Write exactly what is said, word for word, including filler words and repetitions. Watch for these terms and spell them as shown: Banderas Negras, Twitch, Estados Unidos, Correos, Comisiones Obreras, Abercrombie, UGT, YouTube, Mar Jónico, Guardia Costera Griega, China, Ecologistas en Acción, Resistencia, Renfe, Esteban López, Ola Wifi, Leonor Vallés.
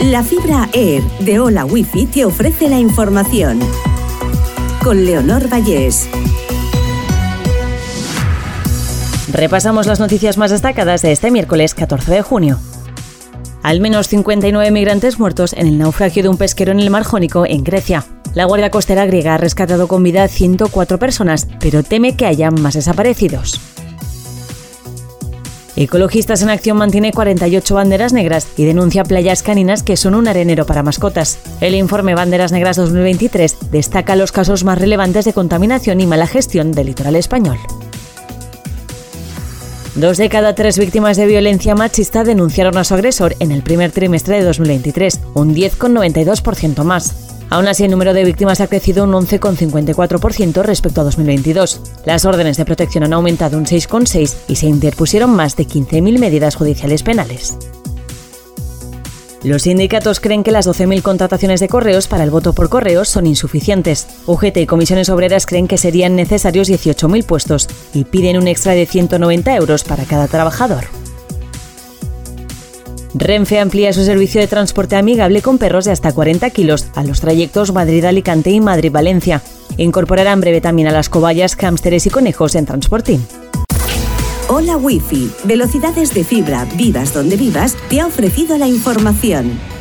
La fibra Air de Ola Wifi te ofrece la información. Con Leonor Vallés. Repasamos las noticias más destacadas de este miércoles catorce de junio. Al menos cincuenta y nueve migrantes muertos en el naufragio de un pesquero en el Mar Jónico, en Grecia. La Guardia Costera Griega ha rescatado con vida a ciento cuatro personas, pero teme que haya más desaparecidos. Ecologistas en Acción mantiene cuarenta y ocho banderas negras y denuncia playas caninas que son un arenero para mascotas. El informe Banderas Negras dos mil veintitrés destaca los casos más relevantes de contaminación y mala gestión del litoral español. Dos de cada tres víctimas de violencia machista denunciaron a su agresor en el primer trimestre de dos mil veintitrés, un diez coma noventa y dos por ciento más. Aún así, el número de víctimas ha crecido un once coma cincuenta y cuatro por ciento respecto a dos mil veintidós. Las órdenes de protección han aumentado un seis coma seis por ciento y se interpusieron más de quince mil medidas judiciales penales. Los sindicatos creen que las doce mil contrataciones de Correos para el voto por Correos son insuficientes. U G T y Comisiones Obreras creen que serían necesarios dieciocho mil puestos y piden un extra de ciento noventa euros para cada trabajador. Renfe amplía su servicio de transporte amigable con perros de hasta cuarenta kilos a los trayectos Madrid-Alicante y Madrid-Valencia. Incorporará en breve también a las cobayas, hámsteres y conejos en Transportín. Ola Wifi, velocidades de fibra, vivas donde vivas, te ha ofrecido la información.